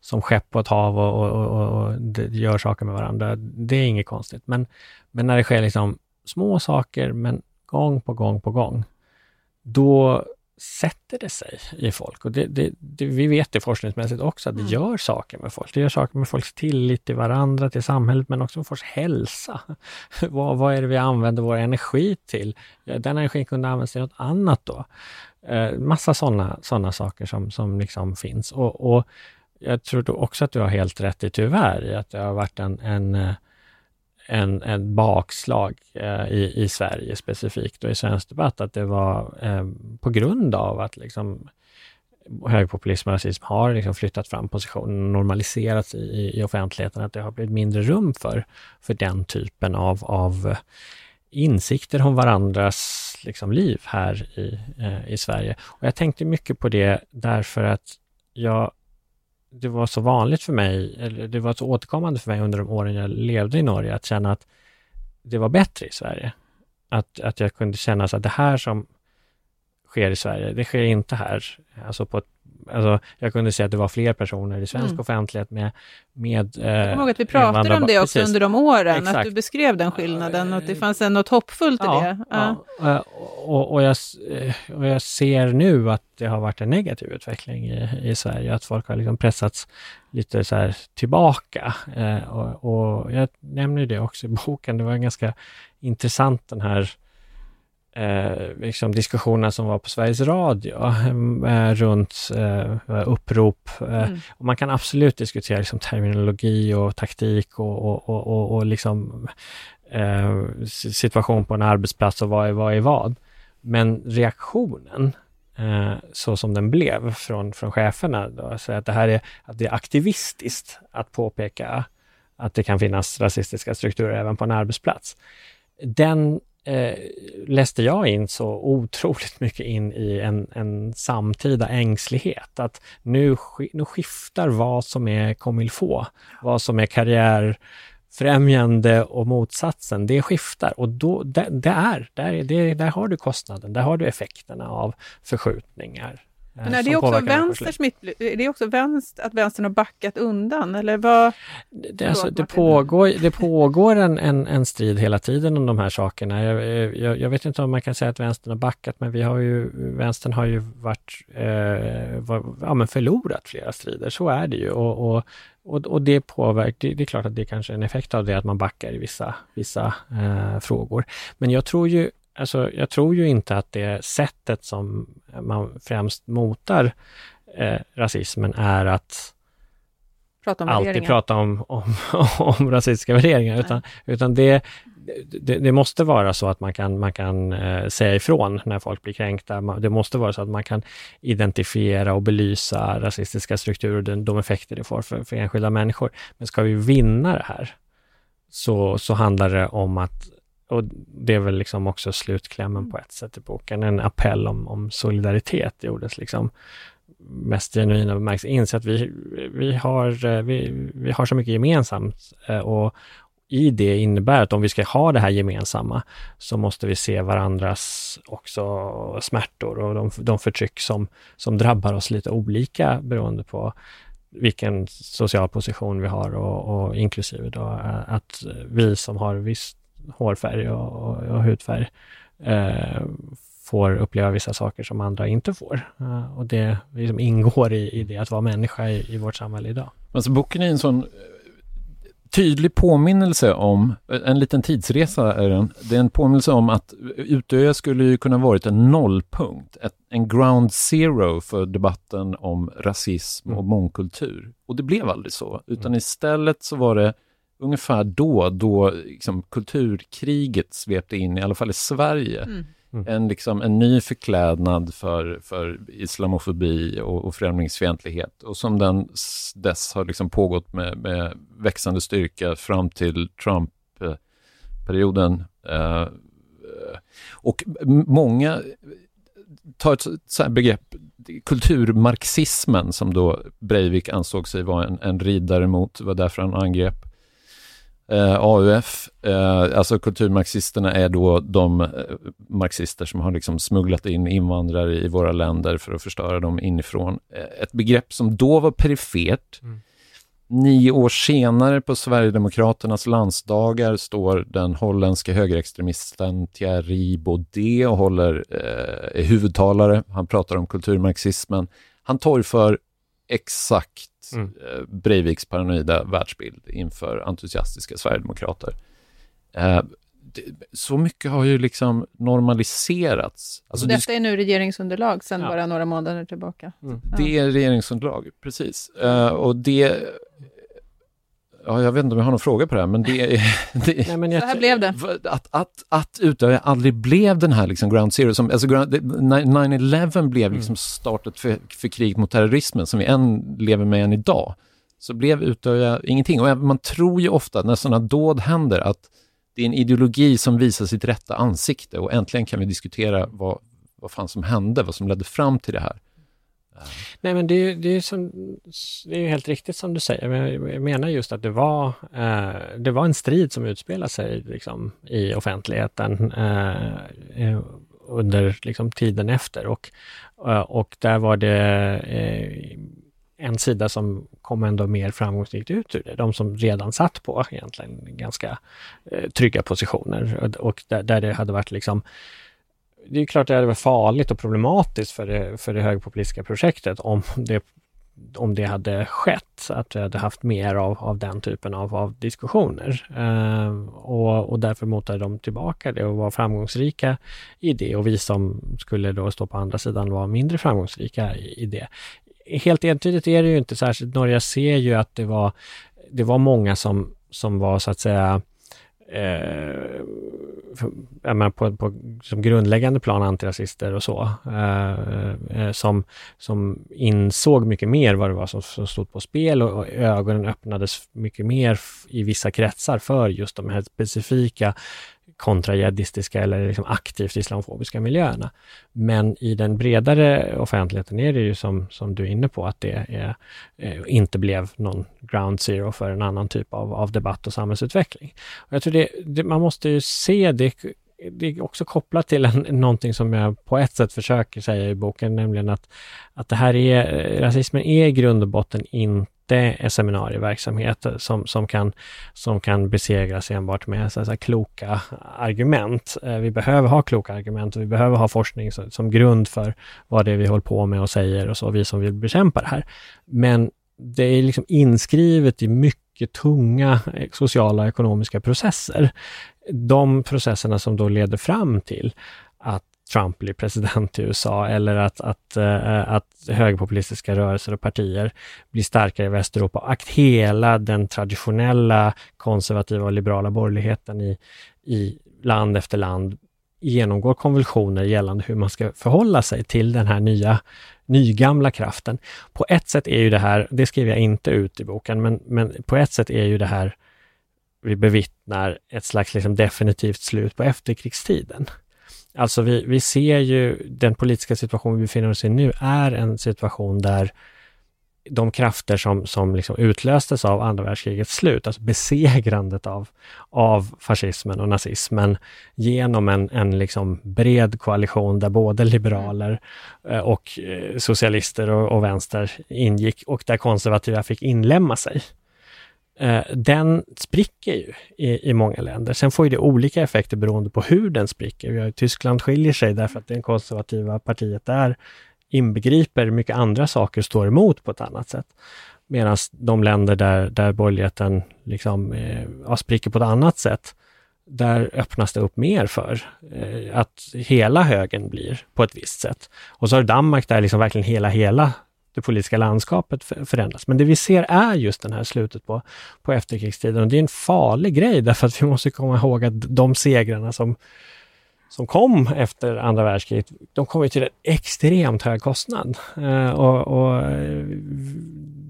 som skepp på ett hav och gör saker med varandra. Det är inget konstigt. Men när det sker liksom små saker, men gång på gång på gång, då sätter det sig i folk. Och vi vet det forskningsmässigt också, att det gör saker med folk. Det gör saker med folks tillit till varandra, till samhället, men också med folks hälsa. Vad är det vi använder vår energi till? Den energin kunde användas till något annat då. Massa sådana saker som liksom finns. Och jag tror då också att du har helt rätt i, tyvärr, i att det har varit en bakslag i Sverige specifikt och i svensk debatt, att det var på grund av att liksom högerpopulism och rasism har liksom flyttat fram positionen, normaliserats i offentligheten, att det har blivit mindre rum för den typen av insikter om varandras liksom liv här i Sverige. Och jag tänkte mycket på det därför att det var så vanligt för mig, eller det var så återkommande för mig under de åren jag levde i Norge, att känna att det var bättre i Sverige. Att jag kunde känna så att det här som sker i Sverige, det sker inte här. Alltså jag kunde se att det var fler personer i svensk offentlighet med jag kommer ihåg att vi pratade om det också under de åren. Exakt. Att du beskrev den skillnaden och att det fanns något hoppfullt i det. Ja. Och jag ser nu att det har varit en negativ utveckling i Sverige, att folk har liksom pressats lite så här tillbaka. Och jag nämner det också i boken. Det var ganska intressant den här liksom diskussionerna som var på Sveriges Radio runt upprop. Och man kan absolut diskutera liksom terminologi och taktik och liksom situation på en arbetsplats och vad är vad. Men reaktionen så som den blev från cheferna då, så att det är aktivistiskt att påpeka att det kan finnas rasistiska strukturer även på en arbetsplats. Den läste jag in så otroligt mycket in i en samtida ängslighet, att nu skiftar vad som är comme il faut, vad som är karriär främjande och motsatsen, det skiftar, och då, där har du kostnaden, där har du effekterna av förskjutningar. Men är det också att vänstern har backat undan, eller vad? Det pågår en strid hela tiden om de här sakerna. Jag vet inte om man kan säga att vänstern har backat, men vänstern har ju varit förlorat flera strider, så är det ju, och det påverkar. Det är klart att det är kanske en effekt av det, att man backar i vissa frågor. Men jag tror ju inte att det sättet som man främst motar rasismen är att prata om rasistiska värderingar, utan det måste vara så att man kan säga ifrån när folk blir kränkta. Det måste vara så att man kan identifiera och belysa rasistiska strukturer och de effekter det får för enskilda människor. Men ska vi vinna det här, så handlar det om att, och det är väl liksom också slutklämmen på ett sätt i boken, en appell om solidaritet gjordes liksom mest genuina bemärks, inse att vi har så mycket gemensamt, och i det innebär att om vi ska ha det här gemensamma, så måste vi se varandras också smärtor och de förtryck som drabbar oss lite olika beroende på vilken social position vi har, och inklusive då att vi som har visst hårfärg och hudfärg får uppleva vissa saker som andra inte får. Och det liksom ingår i det att vara människa i vårt samhälle idag. Alltså, boken är en sån tydlig påminnelse om, en liten tidsresa är den. Det är en påminnelse om att Utøya skulle ju kunna varit en nollpunkt, en ground zero för debatten om rasism och mångkultur. Och det blev aldrig så, utan istället så var det ungefär då liksom kulturkriget svepte in, i alla fall i Sverige, en ny förklädnad för islamofobi och främlingsfientlighet, och som den dess har liksom pågått med växande styrka fram till Trump-perioden. Och många tar ett så här begrepp, kulturmarxismen, som då Breivik ansåg sig vara en riddare mot, var därför han angrepp AUF, alltså kulturmarxisterna är då de marxister som har liksom smugglat in invandrare i våra länder för att förstöra dem inifrån. Ett begrepp som då var perifert. 9 år senare på Sverigedemokraternas landsdagar står den holländska högerextremisten Thierry Baudet och håller huvudtalare. Han pratar om kulturmarxismen. Han torgför exakt Breiviks paranoida världsbild inför entusiastiska Sverigedemokrater. Så mycket har ju liksom normaliserats. Alltså detta är nu regeringsunderlag sedan bara några månader tillbaka. Ja. Det är regeringsunderlag, precis. Och det... Ja, jag vet inte om jag har någon fråga på det här, men det nej, men så här blev det. Att Utøya aldrig blev den här liksom ground zero, som, alltså 9-11 blev liksom startet för kriget mot terrorismen som vi än lever med än idag. Så blev Utøya ingenting. Och man tror ju ofta när sådana dåd händer att det är en ideologi som visar sitt rätta ansikte, och äntligen kan vi diskutera vad fan som hände, vad som ledde fram till det här. Nej, men det är ju helt riktigt som du säger. Men jag menar just att det var en strid som utspelade sig liksom i offentligheten under liksom tiden efter, och där var det en sida som kom ändå mer framgångsrikt ut ur det. De som redan satt på egentligen ganska trygga positioner, och där det hade varit liksom, det är klart att det var farligt och problematiskt för det högerpopulistiska projektet om det hade skett, att vi hade haft mer av den typen av diskussioner. Och därför motade de tillbaka det och var framgångsrika i det, och vi som skulle då stå på andra sidan var mindre framgångsrika i det. Helt entydigt är det ju inte särskilt. Jag ser ju att det var många som var så att säga på som grundläggande plan antirasister och så, som insåg mycket mer vad det var som stod på spel, och ögonen öppnades mycket mer i vissa kretsar för just de här specifika kontrajihadistiska eller liksom aktivt islamofobiska miljöerna. Men i den bredare offentligheten är det ju som du är inne på, att det är, inte blev någon ground zero för en annan typ av debatt och samhällsutveckling. Och jag tror det man måste ju se det är också kopplat till någonting som jag på ett sätt försöker säga i boken, nämligen att det här är, rasismen är i grund och botten inte är seminarieverksamhet som kan besegras enbart med så kloka argument. Vi behöver ha kloka argument och vi behöver ha forskning som grund för vad det är vi håller på med och säger och så, vi som vill bekämpa det här. Men det är liksom inskrivet i mycket tunga sociala och ekonomiska processer. De processerna som då leder fram till att Trump blir president i USA, eller att högerpopulistiska rörelser och partier blir starkare i Västeuropa, och att hela den traditionella konservativa och liberala borgerligheten i land efter land genomgår konvulsioner gällande hur man ska förhålla sig till den här nygamla kraften. På ett sätt är ju det här, det skriver jag inte ut i boken, men på ett sätt är ju det här vi bevittnar ett slags liksom definitivt slut på efterkrigstiden. Alltså vi ser ju den politiska situation vi befinner oss i nu är en situation där de krafter som liksom utlöstes av andra världskrigets slut, alltså besegrandet av fascismen och nazismen genom en liksom bred koalition där både liberaler och socialister och vänster ingick och där konservativa fick inlämna sig. Den spricker ju i många länder. Sen får ju det olika effekter beroende på hur den spricker. Tyskland skiljer sig därför att det konservativa partiet där inbegriper mycket andra saker, står emot på ett annat sätt. Medan de länder där borgerligheten liksom, spricker på ett annat sätt, där öppnas det upp mer för att hela högen blir på ett visst sätt. Och så har Danmark där liksom verkligen hela det politiska landskapet förändras. Men det vi ser är just den här slutet på efterkrigstiden, och det är en farlig grej därför att vi måste komma ihåg att de segrarna som kom efter andra världskriget, de kom ju till en extremt hög kostnad. Och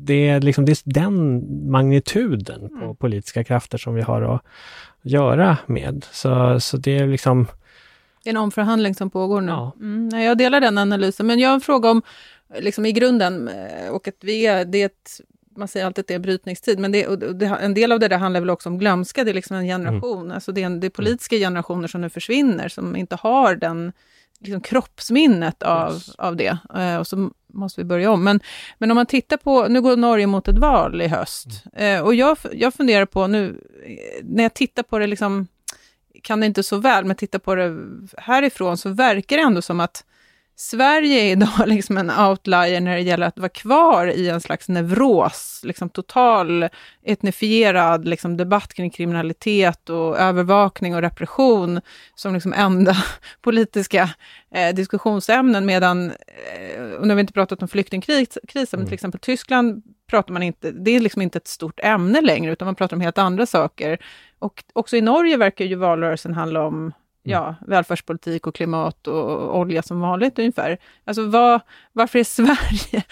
det är liksom den magnituden på politiska krafter som vi har att göra med. Så det är liksom en omförhandling som pågår nu. Ja. Jag delar den analysen, men jag har en fråga om liksom i grunden, och att vi är, det är ett, man säger alltid att det är en brytningstid, men en del av det där handlar väl också om glömska. Det är liksom en generation, alltså det är politiska generationer som nu försvinner, som inte har den liksom kroppsminnet av det, och så måste vi börja om. Men om man tittar på, nu går Norge mot ett val i höst, och jag funderar på nu, när jag tittar på det liksom, kan det inte så väl, men titta på det härifrån så verkar det ändå som att Sverige är idag liksom en outlier när det gäller att vara kvar i en slags nevros, liksom total etnifierad liksom debatt kring kriminalitet och övervakning och repression som liksom enda politiska diskussionsämnen, medan, och nu har vi inte pratat om flyktingkrisen, men till exempel Tyskland pratar man inte, det är liksom inte ett stort ämne längre, utan man pratar om helt andra saker. Och också i Norge verkar ju valrörelsen handla om välfärdspolitik och klimat och olja som vanligt ungefär. Alltså varför är Sverige?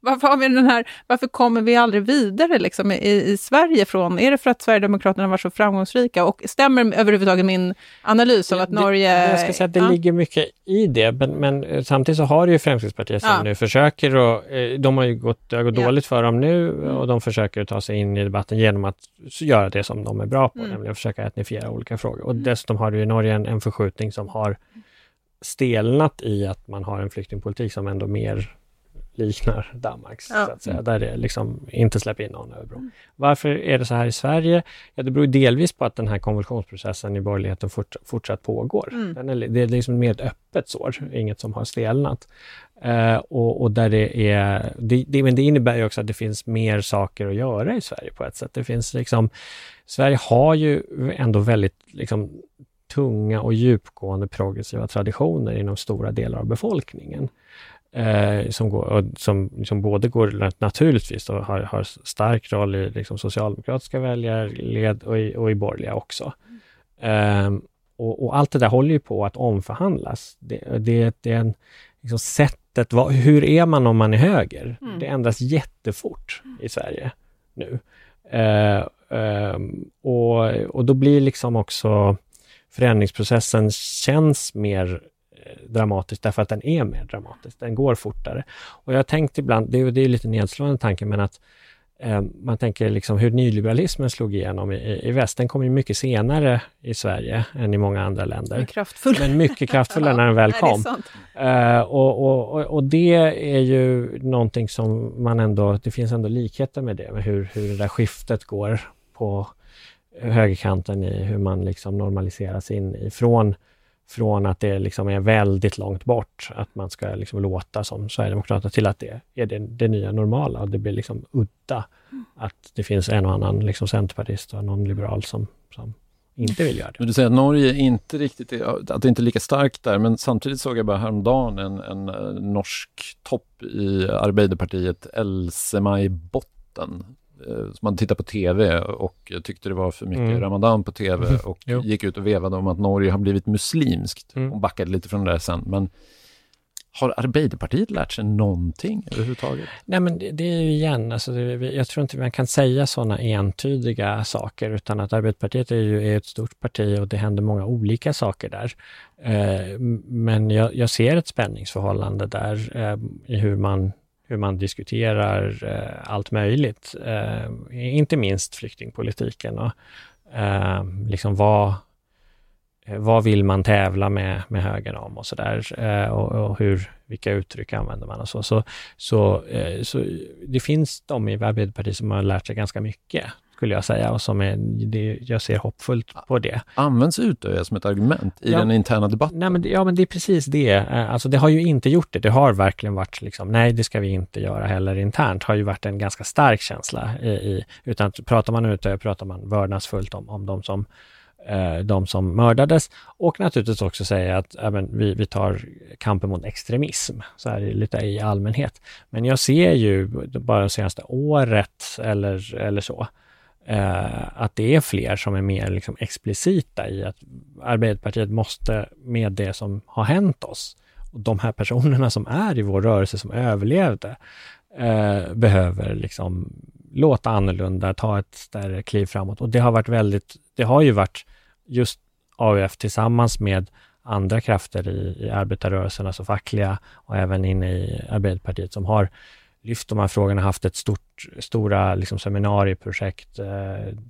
Varför har vi den här, varför kommer vi aldrig vidare liksom i Sverige från? Är det för att Sverigedemokraterna var så framgångsrika? Och stämmer överhuvudtaget min analys om att Norge... Jag ska säga att det ligger mycket i det, men samtidigt så har det ju Fremskrittspartiet som nu försöker, och de har ju gått dåligt för dem nu, och de försöker ta sig in i debatten genom att göra det som de är bra på, nämligen att försöka etnifiera olika frågor. Och dessutom har du i Norge en förskjutning som har stelnat i att man har en flyktingpolitik som ändå mer liknar Danmarks, så att säga, där det liksom inte släpper in någon överbro. Varför är det så här i Sverige? Ja, det beror delvis på att den här konvulsionsprocessen i borgerligheten fortsatt pågår. Det är liksom mer ett öppet sår, inget som har stelnat. Och där men det innebär ju också att det finns mer saker att göra i Sverige på ett sätt. Det finns liksom, Sverige har ju ändå väldigt liksom tunga och djupgående progressiva traditioner inom stora delar av befolkningen, som både går naturligtvis och har stark roll i liksom socialdemokratiska väljarled och i borgerliga också. Och allt det där håller ju på att omförhandlas. Det är en liksom sättet, hur är man om man är höger? Det ändras jättefort i Sverige nu. Och då blir liksom också förändringsprocessen känns mer dramatisk därför att den är mer dramatisk. Den går fortare. Och jag har tänkt ibland, det är lite nedslående tanken, men att man tänker liksom hur nyliberalismen slog igenom i väst. Den kom ju mycket senare i Sverige än i många andra länder. Men mycket kraftfullare när den väl kom. Och det är ju någonting som man ändå, det finns ändå likheter med det, med hur det där skiftet går på högerkanten i hur man liksom normaliseras in ifrån att det liksom är väldigt långt bort, att man ska liksom låta som Sverigedemokraterna, till att det är det nya normala, och det blir liksom udda att det finns en och annan liksom centerpartist och någon liberal som inte vill göra det. Men du säger att Norge inte riktigt är, att det inte är lika starkt där, men samtidigt såg jag bara häromdagen en norsk topp i Arbeiderpartiet, Else-Maj Botten, som man tittade på tv och tyckte det var för mycket ramadan på tv och gick ut och vevade om att Norge har blivit muslimskt. Hon backade lite från det där sen, men har Arbeiderpartiet lärt sig någonting överhuvudtaget? Nej, men det är ju igen, alltså, jag tror inte man kan säga sådana entydiga saker, utan att Arbeiderpartiet är ett stort parti och det händer många olika saker där. Men jag ser ett spänningsförhållande där i hur man diskuterar allt möjligt. Inte minst flyktingpolitiken. Och, liksom vad vill man tävla med högern om och sådär. Och vilka uttryck använder man och så. Så det finns de i Arbeiderpartiet som har lärt sig ganska mycket, skulle jag säga, och som jag ser hoppfullt på det. Används Utøya som ett argument i den interna debatten? Nej, men det är precis det. Alltså, det har ju inte gjort det. Det har verkligen varit liksom, nej, det ska vi inte göra heller internt. Har ju varit en ganska stark känsla utan pratar man Utøya pratar man vördnadsfullt om de som mördades, och naturligtvis också säga att vi tar kampen mot extremism så här lite i allmänhet. Men jag ser ju bara det senaste året eller så, att det är fler som är mer liksom explicita i att Arbeiderpartiet måste, med det som har hänt oss och de här personerna som är i vår rörelse som överlevde, behöver liksom låta annorlunda, ta ett större kliv framåt. Och det har varit det har ju varit just AUF tillsammans med andra krafter i arbetarrörelsen, alltså fackliga, och även inne i Arbeiderpartiet, som har lyft de här frågorna, haft ett stora liksom seminarieprojekt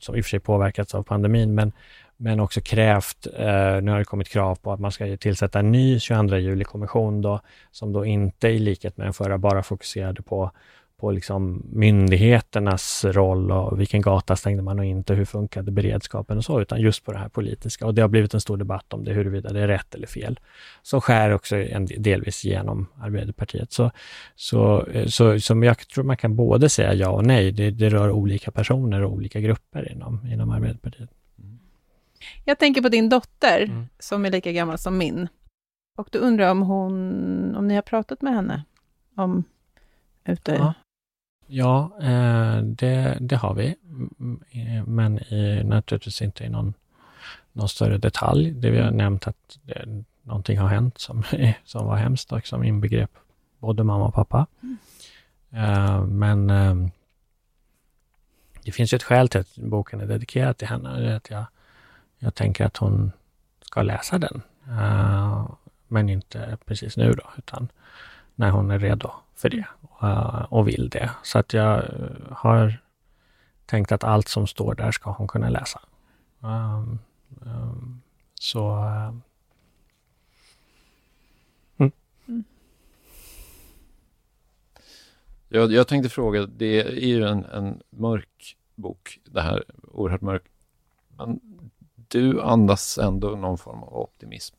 som i och för sig påverkats av pandemin, men också krävt, nu har det kommit krav på att man ska tillsätta en ny 22 juli-kommission då, som då inte i likhet med den förra bara fokuserade på liksom myndigheternas roll och vilken gata stängde man och inte, hur funkade beredskapen och så, utan just på det här politiska. Och det har blivit en stor debatt om det, huruvida det är rätt eller fel. Så skär också delvis genom Arbeiderpartiet. Så som jag tror man kan både säga ja och nej. Det rör olika personer och olika grupper inom Arbeiderpartiet. Jag tänker på din dotter som är lika gammal som min. Och du undrar om ni har pratat med henne om Utøya? Ja, det har vi, men naturligtvis inte i någon större detalj. Det vi har nämnt att någonting har hänt som var hemskt och som inbegrep både mamma och pappa. Men det finns ju ett skäl till att boken är dedikerad till henne. Att jag tänker att hon ska läsa den, men inte precis nu då, utan när hon är redo för det och vill det. Så att jag har tänkt att allt som står där ska hon kunna läsa. Jag tänkte fråga, det är ju en mörk bok, det här, oerhört mörk. Men du andas ändå någon form av optimism.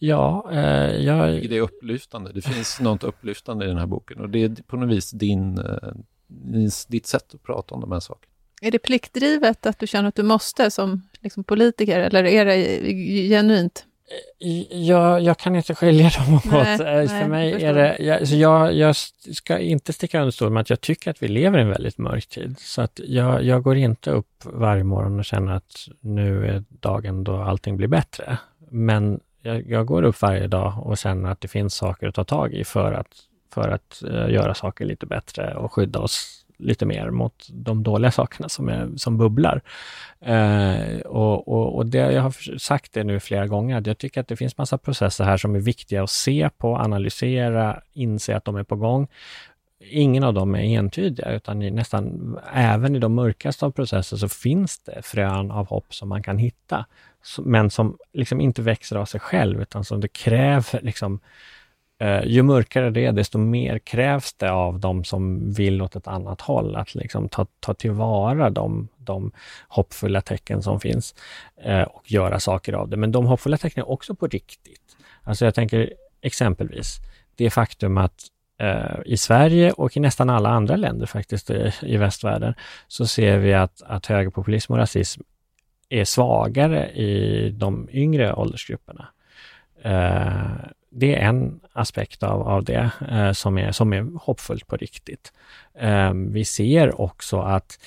Ja, det är upplyftande. Det finns något upplyftande i den här boken, och det är på något vis ditt sätt att prata om de här sakerna. Är det pliktdrivet att du känner att du måste som liksom politiker, eller är det genuint? Jag kan inte skilja dem åt. För mig är det... Jag ska inte sticka under stol med att jag tycker att vi lever i en väldigt mörk tid. Så att jag går inte upp varje morgon och känner att nu är dagen då allting blir bättre. Men jag går upp varje dag och känner att det finns saker att ta tag i för att göra saker lite bättre och skydda oss lite mer mot de dåliga sakerna som bubblar. Och det, jag har sagt det nu flera gånger, att jag tycker att det finns massa processer här som är viktiga att se på, analysera, inse att de är på gång. Ingen av dem är entydiga, utan nästan även i de mörkaste av processer så finns det frön av hopp som man kan hitta, men som liksom inte växer av sig själv, utan som det kräver liksom, ju mörkare det är, desto mer krävs det av de som vill åt ett annat håll att liksom ta tillvara de hoppfulla tecken som finns och göra saker av det. Men de hoppfulla tecknen är också på riktigt. Alltså jag tänker exempelvis det faktum att i Sverige och i nästan alla andra länder faktiskt i västvärlden så ser vi att högerpopulism och rasism är svagare i de yngre åldersgrupperna. Det är en aspekt av det som är hoppfullt på riktigt. Vi ser också att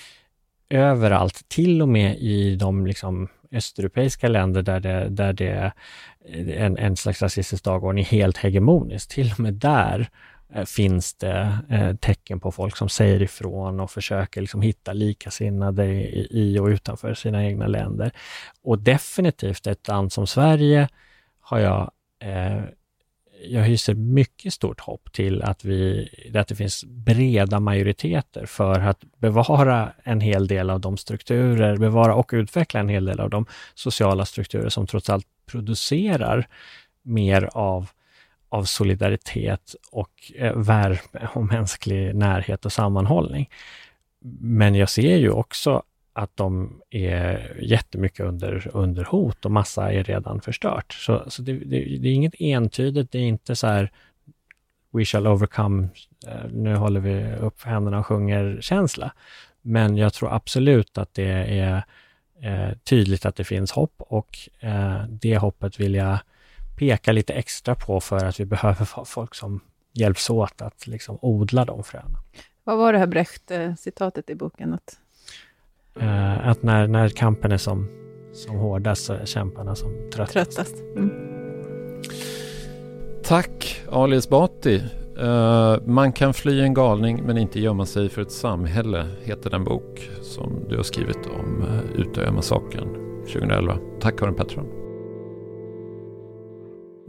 överallt, till och med i de liksom östeuropeiska länder där det en slags rasistisk dagordning är helt hegemonisk, till och med där finns det tecken på folk som säger ifrån och försöker liksom hitta likasinnade i och utanför sina egna länder. Och definitivt ett land som Sverige har jag hyser mycket stort hopp till att det finns breda majoriteter för att bevara en hel del av de strukturer, bevara och utveckla en hel del av de sociala strukturer som trots allt producerar mer av solidaritet och värme och mänsklig närhet och sammanhållning. Men jag ser ju också att de är jättemycket under hot och massa är redan förstört. Så det är inget entydigt, det är inte så här we shall overcome, nu håller vi upp händerna och sjunger känsla. Men jag tror absolut att det är tydligt att det finns hopp, och det hoppet vill jag peka lite extra på för att vi behöver folk som hjälps åt att liksom odla de fröna. Vad var det här Brecht-citatet i boken? Att när kampen är som hårdast så är kämparna som tröttast. Mm. Tack, Ali Esbati. Man kan fly en galning men inte gömma sig för ett samhälle, heter den bok som du har skrivit om Utøya-massakern 2011. Tack, Karin Pettersson.